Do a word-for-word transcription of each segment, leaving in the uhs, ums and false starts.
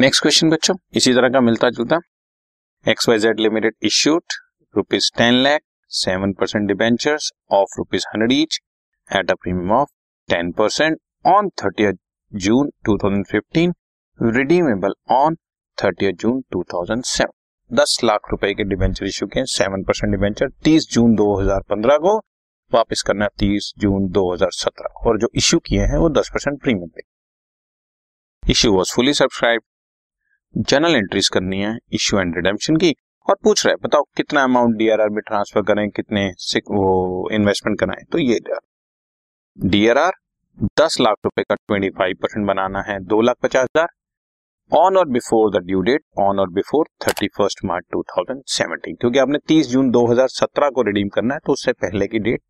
Next question बच्चों इसी तरह का मिलता जुलता, X Y Z limited issued rupees ten lakh seven percent debentures of rupees hundred each at a premium of ten percent on thirtieth June two thousand fifteen redeemable on thirtieth June two thousand seven. दस लाख रुपए के debenture issue के seven percent debenture तीस जून दो हजार पंद्रह को वापस करना तीस जून दो हजार सत्रह को, और जो इश्यू किए हैं वो दस परसेंट प्रीमियम पे। Issue was fully subscribe, general entries करनी है इश्यू एंड रिडेम्पशन की, और पूछ रहा है बताओ कितना अमाउंट डीआरआर में ट्रांसफर करें, कितने वो इन्वेस्टमेंट कराएं। तो ये डीआरआर दस लाख रुपए का ट्वेंटी फाइव परसेंट बनाना है दो लाख पचास हजार ऑन और before the due date on और before thirty first March two thousand seventeen, क्योंकि आपने तीस जून दो हजार सत्रह को रिडीम करना है तो उससे पहले की डेट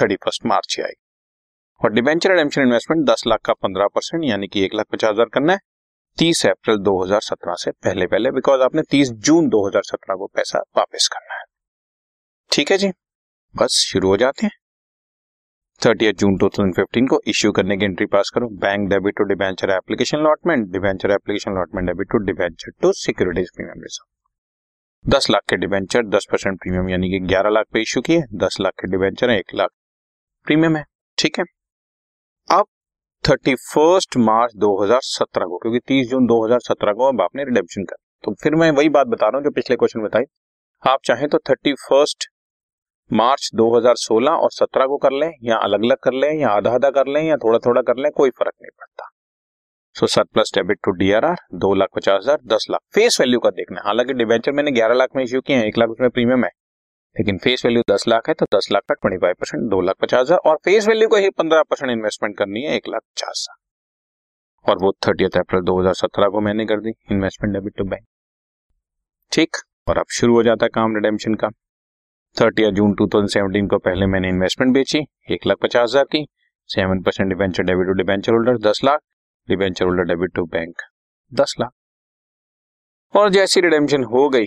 थर्टी फर्स्ट मार्च ही आएगी। और डिबेंचर रिडेम्पशन इन्वेस्टमेंट दस लाख का पंद्रह परसेंट यानी कि एक लाख पचास हजार करना है तीस अप्रैल दो हजार सत्रह से पहले पहले, बिकॉज आपने तीस जून दो हजार सत्रह को पैसा वापस करना है। ठीक है जी, बस शुरू हो जाते हैं। थर्टी जून दो हजार पंद्रह को इश्यू करने की एंट्री पास करो, bank debit to debenture application allotment, debenture application allotment debit to debenture to securities premium reserve. दस लाख के डिबेंचर दस परसेंट प्रीमियम यानी कि ग्यारह लाख पे इश्यू किए, दस लाख के डिबेंचर है एक लाख प्रीमियम है। ठीक है, अब थर्टी फर्स्ट मार्च दो हजार सत्रह को, क्योंकि तीस जून दो हजार सत्रह को अब आपने रिडेम्पशन कर, तो फिर मैं वही बात बता रहा हूँ जो पिछले क्वेश्चन बताई। आप चाहें तो थर्टी फर्स्ट मार्च दो हजार सोलह और सत्रह को कर लें, या अलग अलग कर लें, या आधा आधा कर लें, या थोड़ा थोड़ा कर लें, कोई फर्क नहीं पड़ता। So surplus debit to DRR दो लाख पचास हजार दस लाख फेस वैल्यू का देखना है। हालांकि डिबेंचर मैंने ग्यारह लाख में इश्यू किए हैं, एक लाख उसमें प्रीमियम है, लेकिन फेस वैल्यू दस लाख है तो दस लाख का ट्वेंटी फाइव परसेंट दो लाख पचास हजार और फेस वैल्यू को ही पंद्रह परसेंट इन्वेस्टमेंट करनी है एक लाख पचास हजार, और वो थर्टियथ अप्रैल दो हजार सत्रह को मैंने कर दी इन्वेस्टमेंट डेबिट टू बैंक। ठीक, और अब शुरू हो जाता है काम रिडेम्पशन का। Thirtieth June two thousand seventeen को पहले मैंने इन्वेस्टमेंट बेची एक लाख पचास हजार की, seven percent debenture debit to debenture holder दस lakh, debenture holder debit to bank दस लाख, और जैसी रिडेम्पशन हो गई